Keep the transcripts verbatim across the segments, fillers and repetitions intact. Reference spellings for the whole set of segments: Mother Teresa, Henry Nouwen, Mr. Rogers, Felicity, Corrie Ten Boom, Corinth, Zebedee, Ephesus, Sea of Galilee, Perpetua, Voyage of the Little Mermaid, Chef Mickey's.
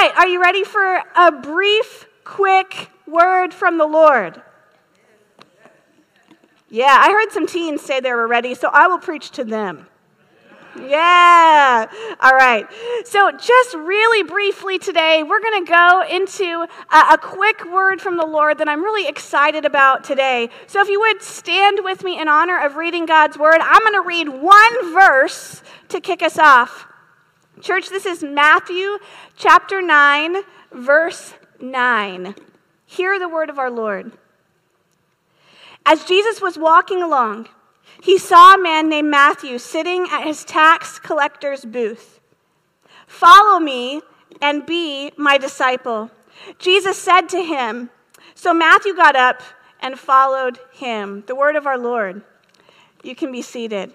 right, are you ready for a brief, quick word from the Lord? Yeah, I heard some teens say they were ready, so I will preach to them. Yeah. All right. So just really briefly today, we're going to go into a, a quick word from the Lord that I'm really excited about today. So if you would stand with me in honor of reading God's word, I'm going to read one verse to kick us off. Church, this is Matthew chapter nine, verse nine. Hear the word of our Lord. As Jesus was walking along, he saw a man named Matthew sitting at his tax collector's booth. "Follow me and be my disciple," Jesus said to him. So Matthew got up and followed him. The word of our Lord. You can be seated.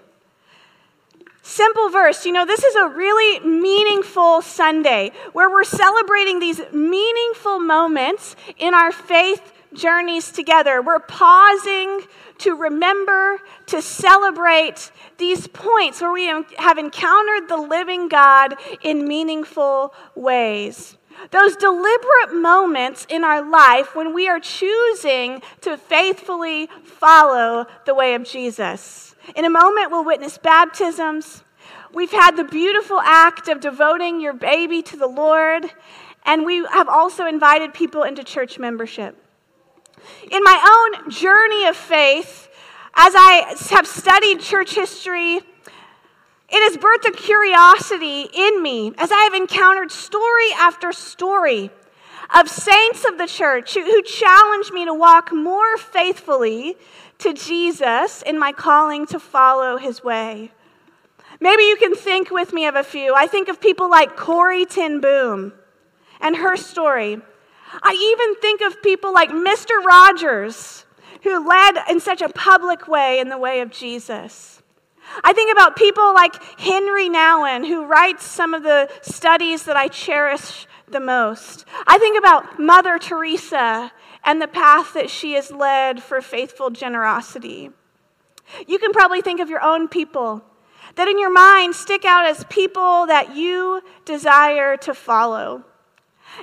Simple verse. You know, this is a really meaningful Sunday where we're celebrating these meaningful moments in our faith journeys together. We're pausing to remember, to celebrate these points where we have encountered the living God in meaningful ways. Those deliberate moments in our life when we are choosing to faithfully follow the way of Jesus. In a moment, we'll witness baptisms. We've had the beautiful act of devoting your baby to the Lord, and we have also invited people into church membership. In my own journey of faith, as I have studied church history, it has birthed a curiosity in me as I have encountered story after story of saints of the church who challenged me to walk more faithfully to Jesus in my calling to follow his way. Maybe you can think with me of a few. I think of people like Corrie Ten Boom and her story. I even think of people like Mister Rogers, who led in such a public way in the way of Jesus. I think about people like Henry Nouwen, who writes some of the studies that I cherish the most. I think about Mother Teresa and the path that she has led for faithful generosity. You can probably think of your own people that in your mind stick out as people that you desire to follow.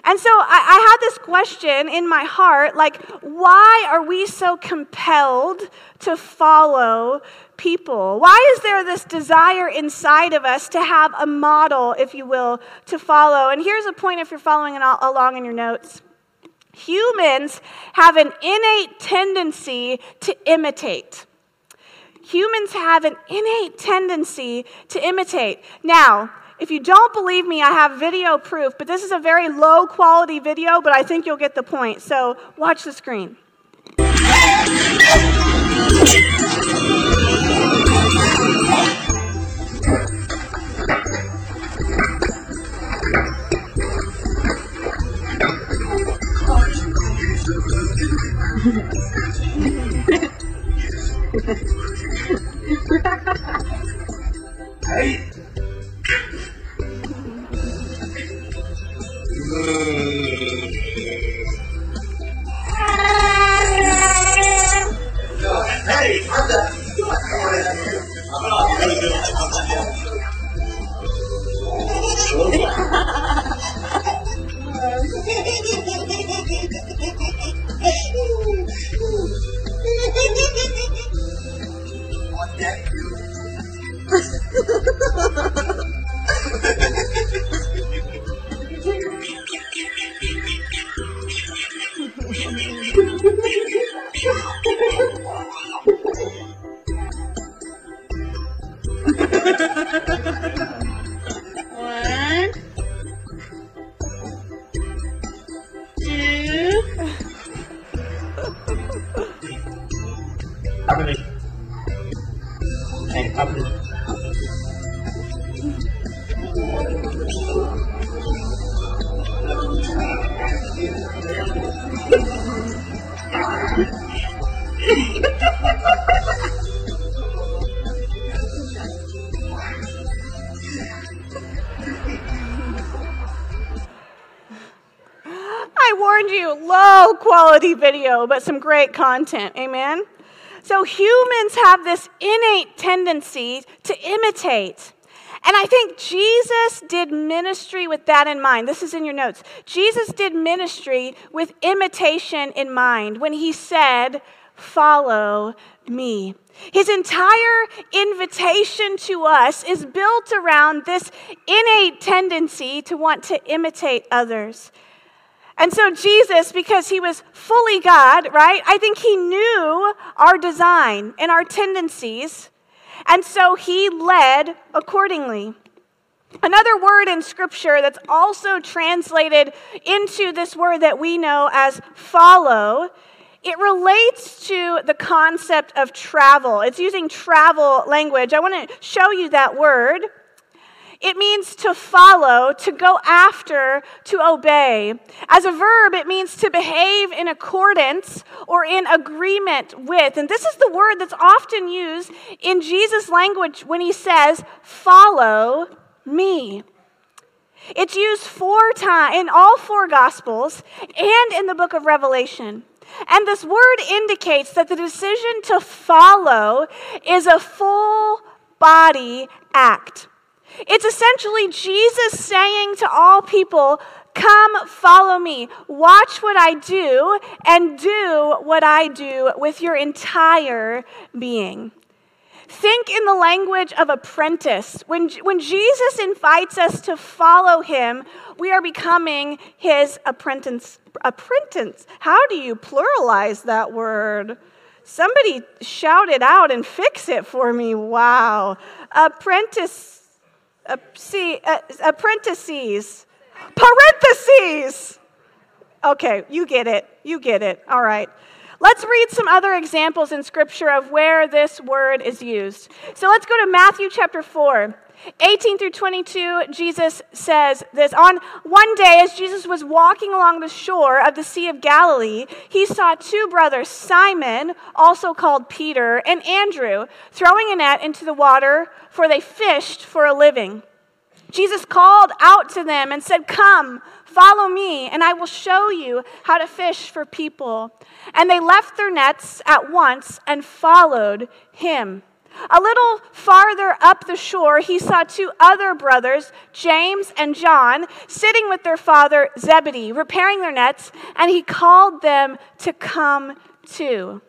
And so I, I had this question in my heart, like, why are we so compelled to follow people? Why is there this desire inside of us to have a model, if you will, to follow? And here's a point if you're following along in your notes. Humans have an innate tendency to imitate. Humans have an innate tendency to imitate. Now, if you don't believe me, I have video proof, but this is a very low quality video, but I think you'll get the point. So watch the screen. Hey. Video, but some great content. Amen? So humans have this innate tendency to imitate. And I think Jesus did ministry with that in mind. This is in your notes. Jesus did ministry with imitation in mind when he said, "Follow me." His entire invitation to us is built around this innate tendency to want to imitate others. And so Jesus, because he was fully God, right? I think he knew our design and our tendencies. And so he led accordingly. Another word in Scripture that's also translated into this word that we know as follow, it relates to the concept of travel. It's using travel language. I want to show you that word. It means to follow, to go after, to obey. As a verb, it means to behave in accordance or in agreement with. And this is the word that's often used in Jesus' language when he says, "Follow me." It's used four times in all four Gospels and in the book of Revelation. And this word indicates that the decision to follow is a full body act. It's essentially Jesus saying to all people, "Come, follow me. Watch what I do and do what I do with your entire being." Think in the language of apprentice. When, when Jesus invites us to follow him, we are becoming his apprentice. Apprentice. How do you pluralize that word? Somebody shout it out and fix it for me. Wow. Apprentice. Uh, see, uh, apprentices, parentheses. Okay, you get it. You get it. All right. Let's read some other examples in Scripture of where this word is used. So let's go to Matthew chapter four, eighteen through twenty-two. Jesus says this. On one day, as Jesus was walking along the shore of the Sea of Galilee, he saw two brothers, Simon, also called Peter, and Andrew, throwing a net into the water, for they fished for a living. Jesus called out to them and said, "Come, follow me, and I will show you how to fish for people." And they left their nets at once and followed him. A little farther up the shore, he saw two other brothers, James and John, sitting with their father Zebedee, repairing their nets, and he called them to come too.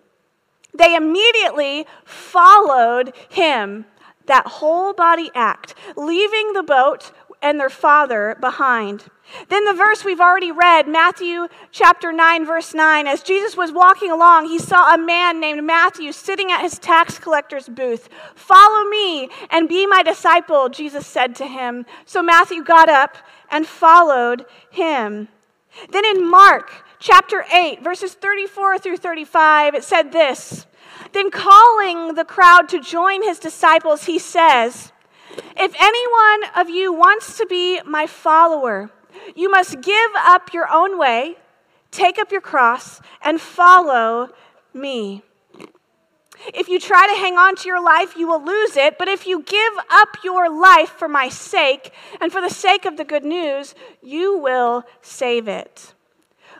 They immediately followed him, that whole body act, leaving the boat and their father behind. Then the verse we've already read, Matthew chapter nine, verse nine. As Jesus was walking along, he saw a man named Matthew sitting at his tax collector's booth. "Follow me and be my disciple," Jesus said to him. So Matthew got up and followed him. Then in Mark chapter eight, verses thirty-four through thirty-five, it said this. Then calling the crowd to join his disciples, he says, "If anyone of you wants to be my follower, you must give up your own way, take up your cross, and follow me. If you try to hang on to your life, you will lose it. But if you give up your life for my sake and for the sake of the good news, you will save it."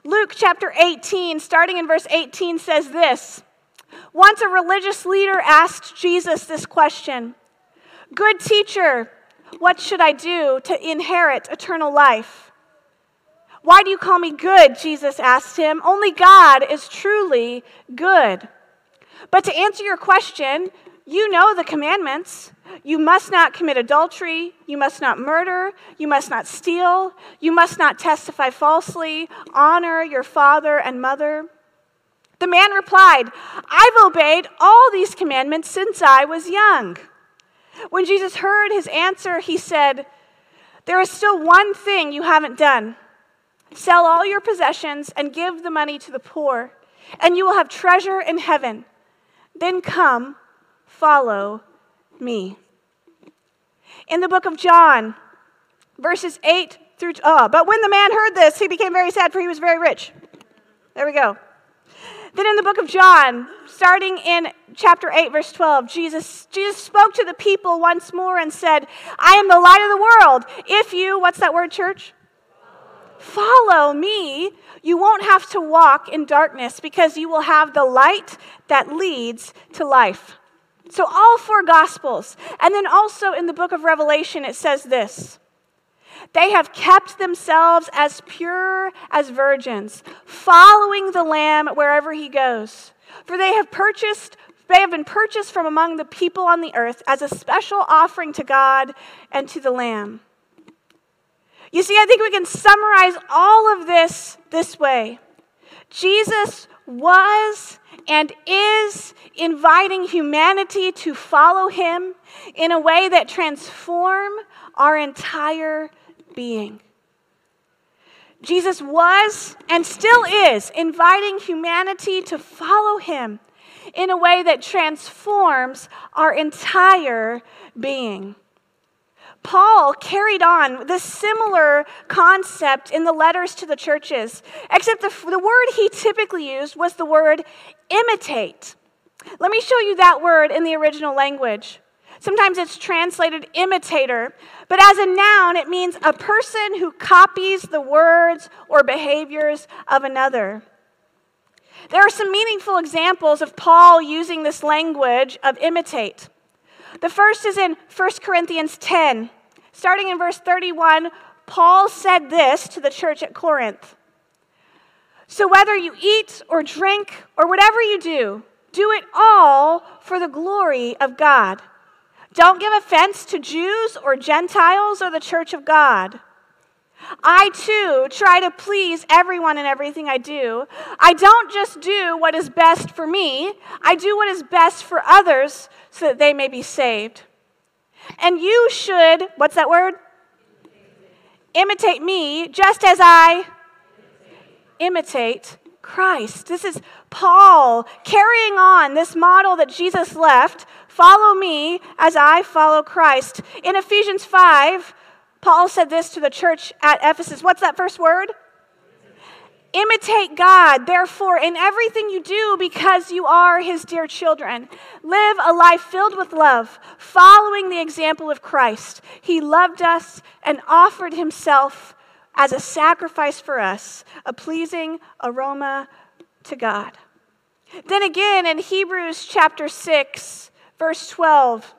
Luke chapter eighteen, starting in verse eighteen, says this. Once a religious leader asked Jesus this question, "Good teacher, what should I do to inherit eternal life?" "Why do you call me good?" Jesus asked him. "Only God is truly good. But to answer your question, you know the commandments. You must not commit adultery. You must not murder. You must not steal. You must not testify falsely. Honor your father and mother." The man replied, "I've obeyed all these commandments since I was young." When Jesus heard his answer, he said, "There is still one thing you haven't done. Sell all your possessions and give the money to the poor, and you will have treasure in heaven. Then come, follow me." In the book of John, verses eight through... Oh, but when the man heard this, he became very sad, for he was very rich. There we go. Then in the book of John, starting in chapter eight, verse twelve, Jesus, Jesus spoke to the people once more and said, "I am the light of the world. If you," what's that word, church? Follow. "Follow me, you won't have to walk in darkness because you will have the light that leads to life." So all four Gospels. And then also in the book of Revelation, it says this. They have kept themselves as pure as virgins, following the Lamb wherever he goes. For they have purchased, they have been purchased from among the people on the earth as a special offering to God and to the Lamb. You see, I think we can summarize all of this this way. Jesus was and is inviting humanity to follow him in a way that transform our entire being. Jesus was and still is inviting humanity to follow him in a way that transforms our entire being. Paul carried on this similar concept in the letters to the churches, except the, the word he typically used was the word imitate. Let me show you that word in the original language. Sometimes it's translated imitator, but as a noun, it means a person who copies the words or behaviors of another. There are some meaningful examples of Paul using this language of imitate. The first is in First Corinthians ten. Starting in verse thirty-one, Paul said this to the church at Corinth. So whether you eat or drink or whatever you do, do it all for the glory of God. Don't give offense to Jews or Gentiles or the church of God. I too try to please everyone in everything I do. I don't just do what is best for me. I do what is best for others so that they may be saved. And you should, what's that word? Imitate, imitate me just as I imitate. imitate Christ. This is Paul carrying on this model that Jesus left. Follow me as I follow Christ. In Ephesians five, Paul said this to the church at Ephesus. What's that first word? Imitate God, therefore, in everything you do because you are his dear children. Live a life filled with love, following the example of Christ. He loved us and offered himself as a sacrifice for us, a pleasing aroma to God. Then again, in Hebrews chapter six, verse twelve,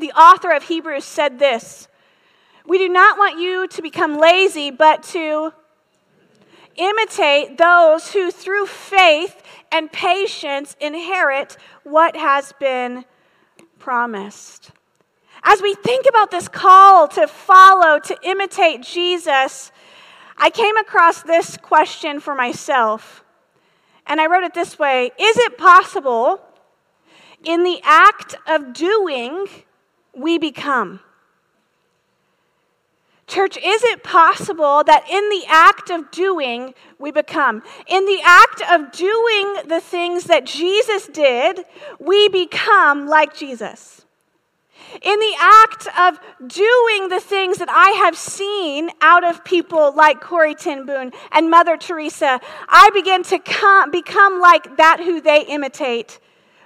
the author of Hebrews said this, we do not want you to become lazy, but to imitate those who through faith and patience inherit what has been promised. As we think about this call to follow, to imitate Jesus, I came across this question for myself. And I wrote it this way, is it possible in the act of doing, we become? Church, is it possible that in the act of doing, we become? In the act of doing the things that Jesus did, we become like Jesus. In the act of doing the things that I have seen out of people like Corrie Ten Boom and Mother Teresa, I begin to come, become like that who they imitate,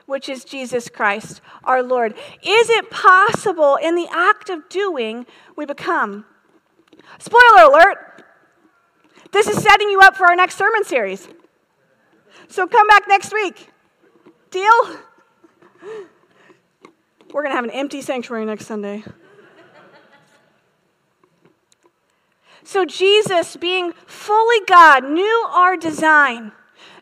which is Jesus Christ, our Lord. Is it possible in the act of doing, we become? Spoiler alert, this is setting you up for our next sermon series. So come back next week. Deal? We're going to have an empty sanctuary next Sunday. So Jesus, being fully God, knew our design,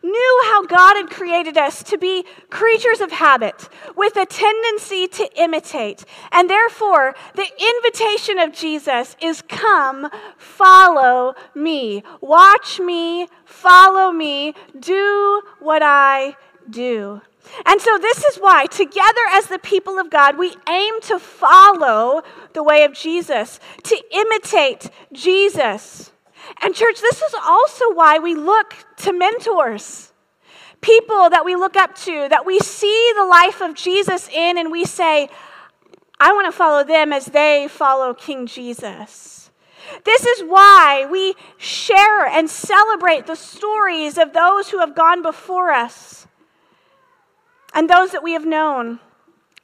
knew how God had created us to be creatures of habit with a tendency to imitate. And therefore, the invitation of Jesus is come, follow me. Watch me, follow me, do what I do. And so this is why, together as the people of God, we aim to follow the way of Jesus, to imitate Jesus. And church, this is also why we look to mentors, people that we look up to, that we see the life of Jesus in, and we say, I want to follow them as they follow King Jesus. This is why we share and celebrate the stories of those who have gone before us and those that we have known.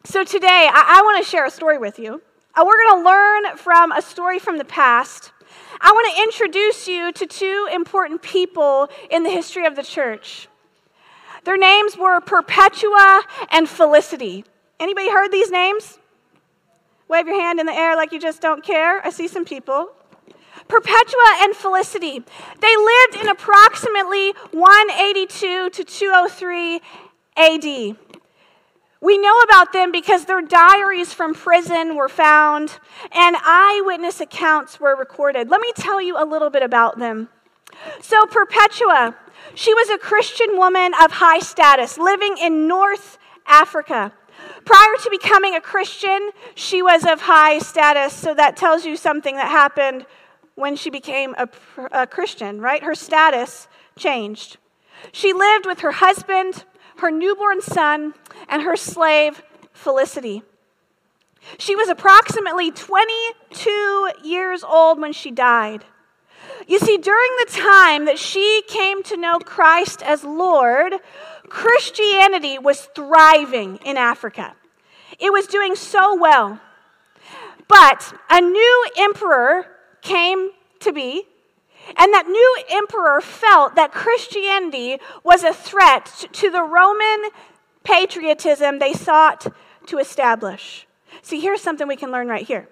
So today, I, I want to share a story with you. Uh, we're going to learn from a story from the past. I want to introduce you to two important people in the history of the church. Their names were Perpetua and Felicity. Anybody heard these names? Wave your hand in the air like you just don't care. I see some people. Perpetua and Felicity. They lived in approximately one eighty-two to two oh three A D We know about them because their diaries from prison were found and eyewitness accounts were recorded. Let me tell you a little bit about them. So Perpetua, she was a Christian woman of high status living in North Africa. Prior to becoming a Christian, she was of high status, so that tells you something that happened when she became a, a Christian, right? Her status changed. She lived with her husband, her newborn son, and her slave, Felicity. She was approximately twenty-two years old when she died. You see, during the time that she came to know Christ as Lord, Christianity was thriving in Africa. It was doing so well. But a new emperor came to be, and that new emperor felt that Christianity was a threat to the Roman patriotism they sought to establish. See, here's something we can learn right here.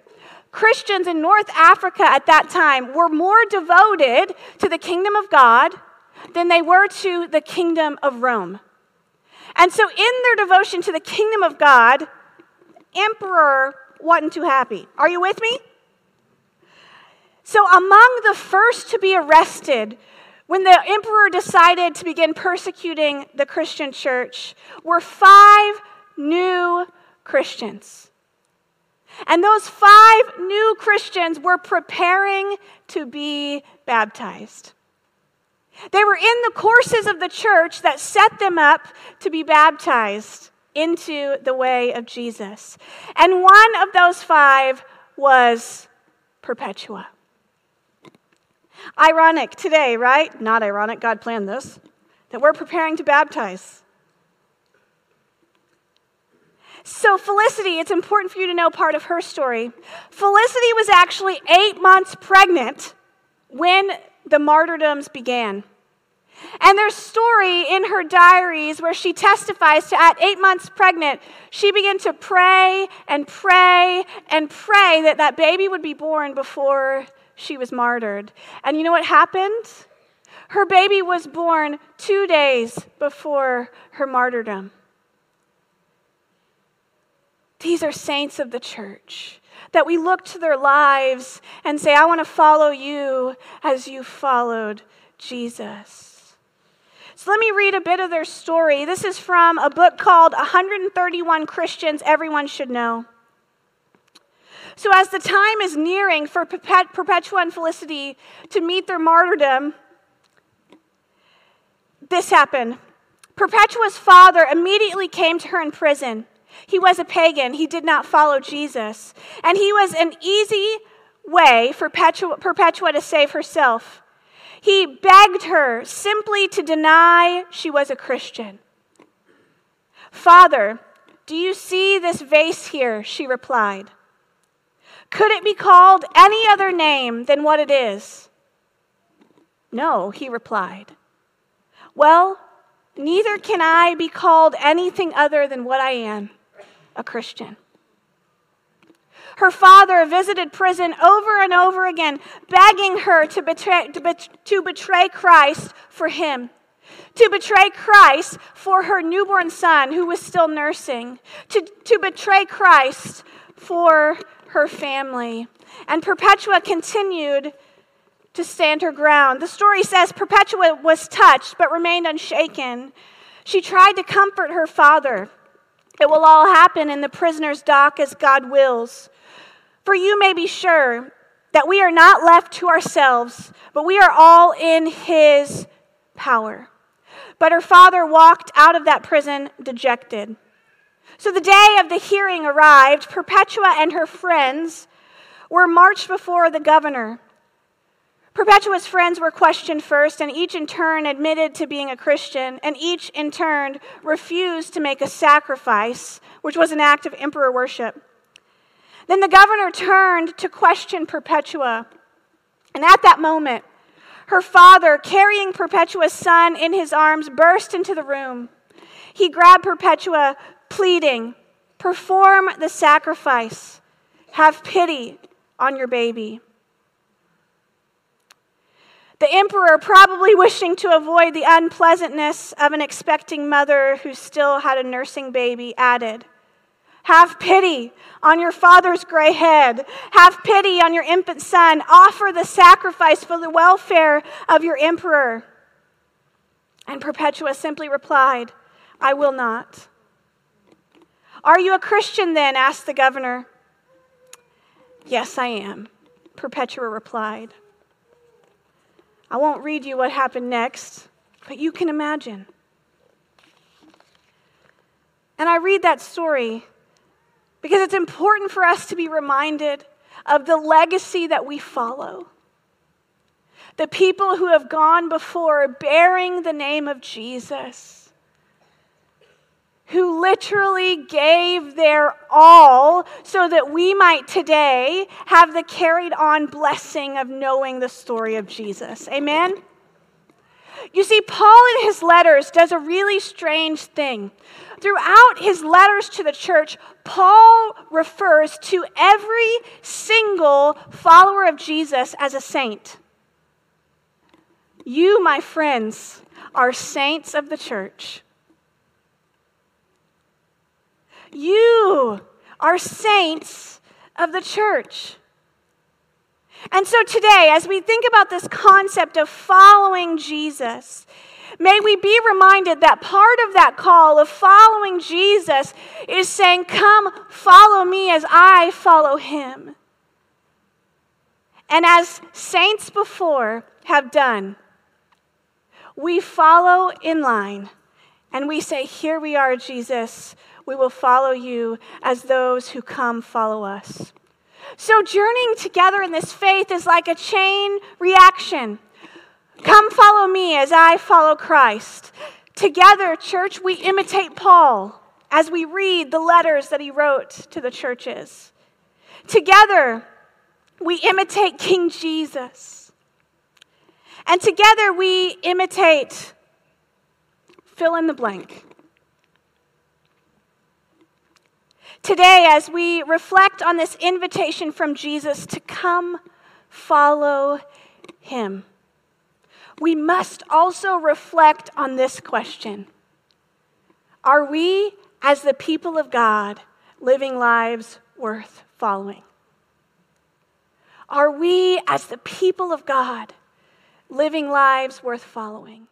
Christians in North Africa at that time were more devoted to the kingdom of God than they were to the kingdom of Rome. And so in their devotion to the kingdom of God, emperor wasn't too happy. Are you with me? So among the first to be arrested when the emperor decided to begin persecuting the Christian church were five new Christians. And those five new Christians were preparing to be baptized. They were in the courses of the church that set them up to be baptized into the way of Jesus. And one of those five was Perpetua. Ironic today, right? Not ironic, God planned this, that we're preparing to baptize. So Felicity, it's important for you to know part of her story. Felicity was actually eight months pregnant when the martyrdoms began. And there's a story in her diaries where she testifies to at eight months pregnant, she began to pray and pray and pray that that baby would be born before she was martyred. And you know what happened? Her baby was born two days before her martyrdom. These are saints of the church, that we look to their lives and say, I want to follow you as you followed Jesus. So let me read a bit of their story. This is from a book called one hundred thirty-one Christians Everyone Should Know. So as the time is nearing for Perpetua and Felicity to meet their martyrdom, this happened. Perpetua's father immediately came to her in prison. He was a pagan. He did not follow Jesus. And he was an easy way for Perpetua, Perpetua to save herself. He begged her simply to deny she was a Christian. Father, do you see this vase here? She replied. Could it be called any other name than what it is? No, he replied. Well, neither can I be called anything other than what I am. A Christian. Her father visited prison over and over again, begging her to betray, to, bet- to betray Christ for him, to betray Christ for her newborn son who was still nursing, to, to betray Christ for her family. And Perpetua continued to stand her ground. The story says Perpetua was touched but remained unshaken. She tried to comfort her father. It will all happen in the prisoner's dock as God wills. For you may be sure that we are not left to ourselves, but we are all in his power. But her father walked out of that prison dejected. So the day of the hearing arrived. Perpetua and her friends were marched before the governor. Perpetua's friends were questioned first, and each in turn admitted to being a Christian, and each in turn refused to make a sacrifice, which was an act of emperor worship. Then the governor turned to question Perpetua, and at that moment, her father, carrying Perpetua's son in his arms, burst into the room. He grabbed Perpetua, pleading, Perform the sacrifice. Have pity on your baby. The emperor, probably wishing to avoid the unpleasantness of an expecting mother who still had a nursing baby, added, have pity on your father's gray head. Have pity on your infant son. Offer the sacrifice for the welfare of your emperor. And Perpetua simply replied, I will not. Are you a Christian then? Asked the governor. Yes, I am, Perpetua replied. I won't read you what happened next, but you can imagine. And I read that story because it's important for us to be reminded of the legacy that we follow. The people who have gone before bearing the name of Jesus, who literally gave their all so that we might today have the carried on blessing of knowing the story of Jesus. Amen? You see, Paul in his letters does a really strange thing. Throughout his letters to the church, Paul refers to every single follower of Jesus as a saint. You, my friends, are saints of the church. You are saints of the church. And so today, as we think about this concept of following Jesus, may we be reminded that part of that call of following Jesus is saying, come, follow me as I follow him. And as saints before have done, we follow in line, and we say, here we are, Jesus. We will follow you as those who come follow us. So journeying together in this faith is like a chain reaction. Come follow me as I follow Christ. Together, church, we imitate Paul as we read the letters that he wrote to the churches. Together, we imitate King Jesus. And together we imitate, fill in the blank. Today, as we reflect on this invitation from Jesus to come follow him, we must also reflect on this question. Are we, as the people of God, living lives worth following? Are we, as the people of God, living lives worth following?